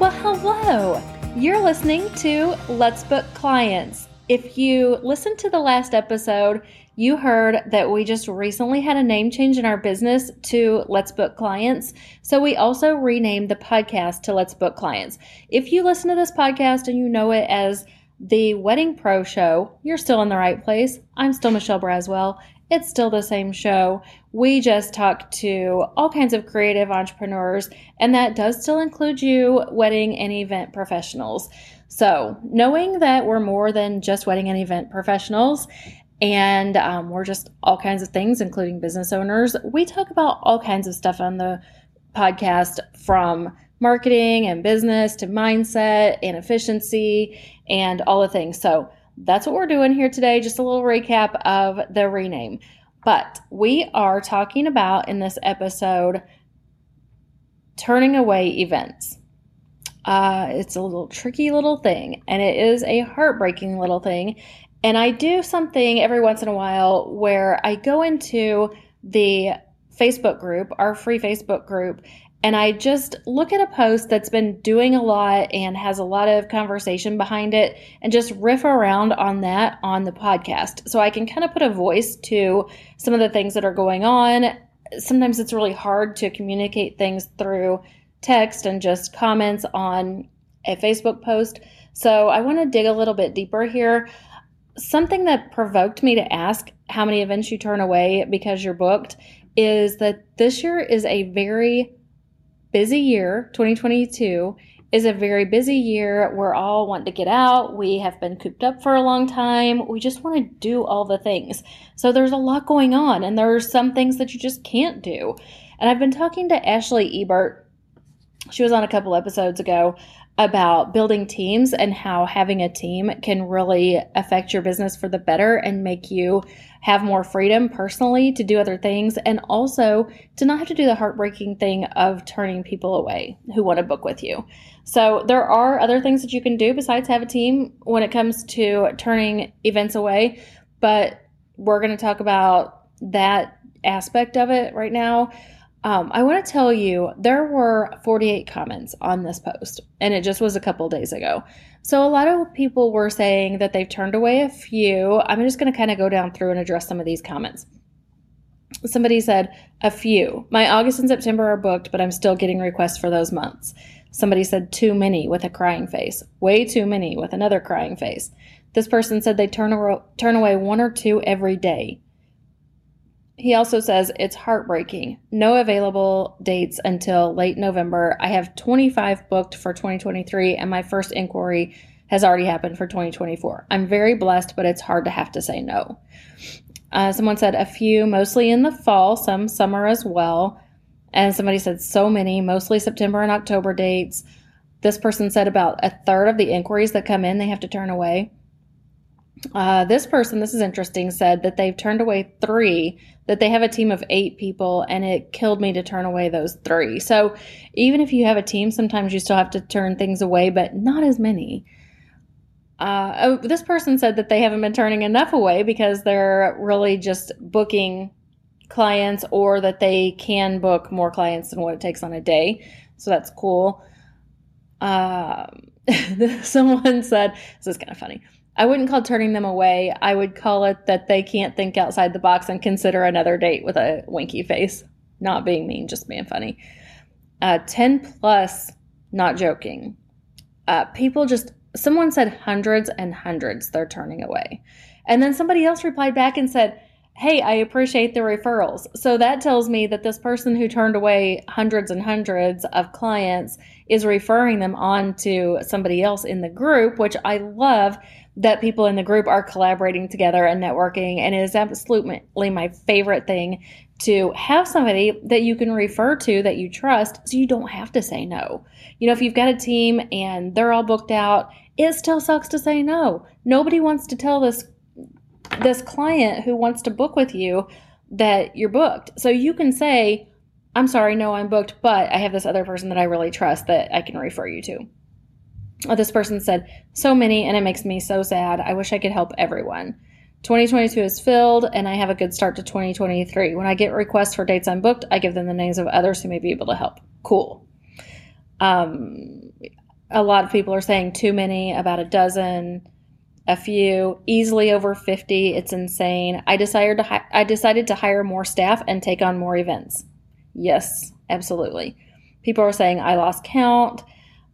Well, hello. You're listening to Let's Book Clients. If you listened to the last episode, you heard that we just recently had a name change in our business to Let's Book Clients. So we also renamed the podcast to Let's Book Clients. If you listen to this podcast and you know it as the Wedding Pro Show, you're still in the right place. I'm still Michelle Braswell. It's still the same show. We just talk to all kinds of creative entrepreneurs, and that does still include you, wedding and event professionals. So knowing that we're more than just wedding and event professionals, and we're just all kinds of things, including business owners, we talk about all kinds of stuff on the podcast, from marketing and business to mindset and efficiency and all the things. So that's what we're doing here today, just a little recap of the rename. But we are talking about, in this episode, turning away events. It's a little tricky little thing, and it is a heartbreaking little thing. And I do something every once in a while where I go into the Facebook group, our free Facebook group, and I just look at a post that's been doing a lot and has a lot of conversation behind it, and just riff around on that on the podcast. So I can kind of put a voice to some of the things that are going on. Sometimes it's really hard to communicate things through text and just comments on a Facebook post. So I want to dig a little bit deeper here. Something that provoked me to ask how many events you turn away because you're booked is that this year is a very busy year. 2022 is a very busy year. We're all wanting to get out. We have been cooped up for a long time. We just want to do all the things. So there's a lot going on, and there are some things that you just can't do. And I've been talking to Ashley Ebert. She was on a couple episodes ago about building teams and how having a team can really affect your business for the better and make you have more freedom personally to do other things, and also to not have to do the heartbreaking thing of turning people away who want to book with you. So there are other things that you can do besides have a team when it comes to turning events away, but we're going to talk about that aspect of it right now. I want to tell you, there were 48 comments on this post, and it just was a couple days ago. So a lot of people were saying that they've turned away a few. I'm just going to kind of go down through and address some of these comments. Somebody said, a few. My August and September are booked, but I'm still getting requests for those months. Somebody said, too many, with a crying face. Way too many, with another crying face. This person said they turn away one or two every day. He also says, it's heartbreaking. No available dates until late November. I have 25 booked for 2023, and my first inquiry has already happened for 2024. I'm very blessed, but it's hard to have to say no. Someone said, a few, mostly in the fall, some summer as well. And somebody said, so many, mostly September and October dates. This person said about a third of the inquiries that come in, they have to turn away. This person, this is interesting, said that they've turned away 3, that they have a team of 8 people, and it killed me to turn away those 3. So even if you have a team, sometimes you still have to turn things away, but not as many. This person said that they haven't been turning enough away because they're really just booking clients, or that they can book more clients than what it takes on a day. So that's cool. Someone said, this is kind of funny. I wouldn't call turning them away. I would call it that they can't think outside the box and consider another date, with a winky face. Not being mean, just being funny. 10 plus, not joking. Someone said hundreds and hundreds they're turning away. And then somebody else replied back and said, hey, I appreciate the referrals. So that tells me that this person who turned away hundreds and hundreds of clients is referring them on to somebody else in the group, which I love, that people in the group are collaborating together and networking. And it is absolutely my favorite thing, to have somebody that you can refer to that you trust, so you don't have to say no. You know, if you've got a team and they're all booked out, it still sucks to say no. Nobody wants to tell this client who wants to book with you that you're booked. So you can say, I'm sorry, no, I'm booked, but I have this other person that I really trust that I can refer you to. This person said, so many, and it makes me so sad. I wish I could help everyone. 2022 is filled, and I have a good start to 2023. When I get requests for dates I'm booked, I give them the names of others who may be able to help. Cool. a lot of people are saying too many, about a dozen, a few, easily over 50. It's insane. I decided to hire more staff and take on more events. Yes, absolutely. People are saying I lost count.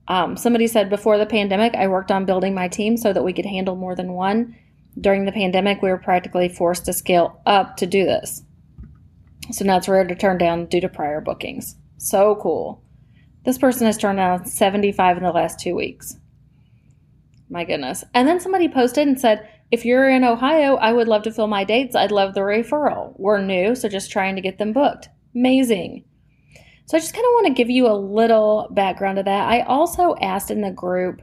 Somebody said before the pandemic, I worked on building my team so that we could handle more than one. During the pandemic, we were practically forced to scale up to do this. So now it's rare to turn down due to prior bookings. So cool. This person has turned down 75 in the last 2 weeks. My goodness. And then somebody posted and said, if you're in Ohio, I would love to fill my dates. I'd love the referral. We're new, so just trying to get them booked. Amazing. So I just kind of want to give you a little background to that. I also asked in the group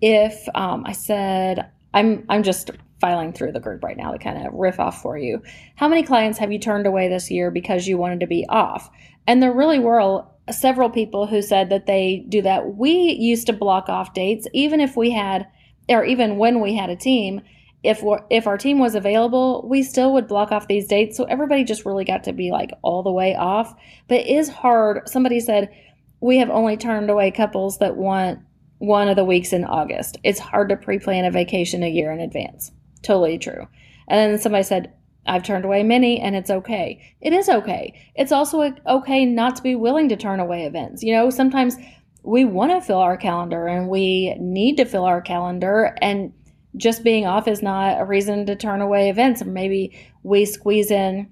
if I said, I'm just filing through the group right now to kind of riff off for you. How many clients have you turned away this year because you wanted to be off? And there really were several people who said that they do that. We used to block off dates even when we had a team. If our team was available, we still would block off these dates. So everybody just really got to be like all the way off. But it is hard. Somebody said, we have only turned away couples that want one of the weeks in August. It's hard to pre-plan a vacation a year in advance. Totally true. And then somebody said, I've turned away many and it's okay. It is okay. It's also okay not to be willing to turn away events. You know, sometimes we want to fill our calendar and we need to fill our calendar, and just being off is not a reason to turn away events. Maybe we squeeze in,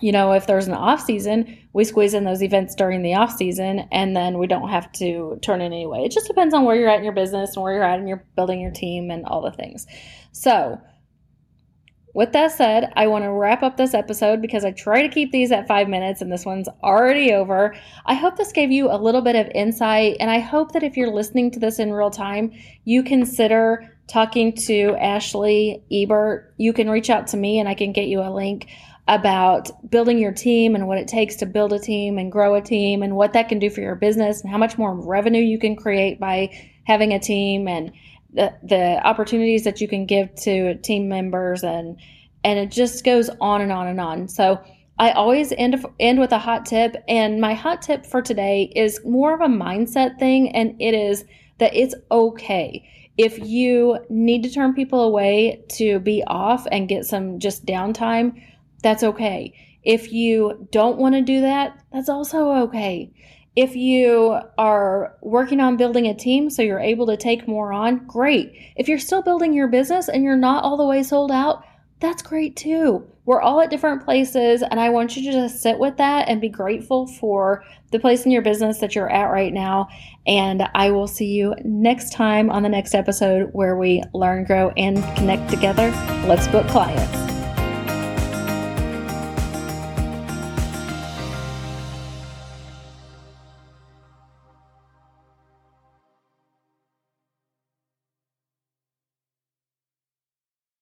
you know, if there's an off season, we squeeze in those events during the off season, and then we don't have to turn in anyway. It just depends on where you're at in your business and where you're at in your building your team and all the things. So with that said, I want to wrap up this episode because I try to keep these at 5 minutes and this one's already over. I hope this gave you a little bit of insight, and I hope that if you're listening to this in real time, you consider talking to Ashley Ebert. You can reach out to me and I can get you a link about building your team and what it takes to build a team and grow a team and what that can do for your business and how much more revenue you can create by having a team, and the opportunities that you can give to team members, and it just goes on and on and on. So I always end with a hot tip, and my hot tip for today is more of a mindset thing, and it is that it's okay if you need to turn people away to be off and get some just downtime. That's okay. If you don't want to do that, that's also okay. If you are working on building a team so you're able to take more on, great. If you're still building your business and you're not all the way sold out, that's great too. We're all at different places, and I want you to just sit with that and be grateful for the place in your business that you're at right now. And I will see you next time on the next episode where we learn, grow, and connect together. Let's book clients.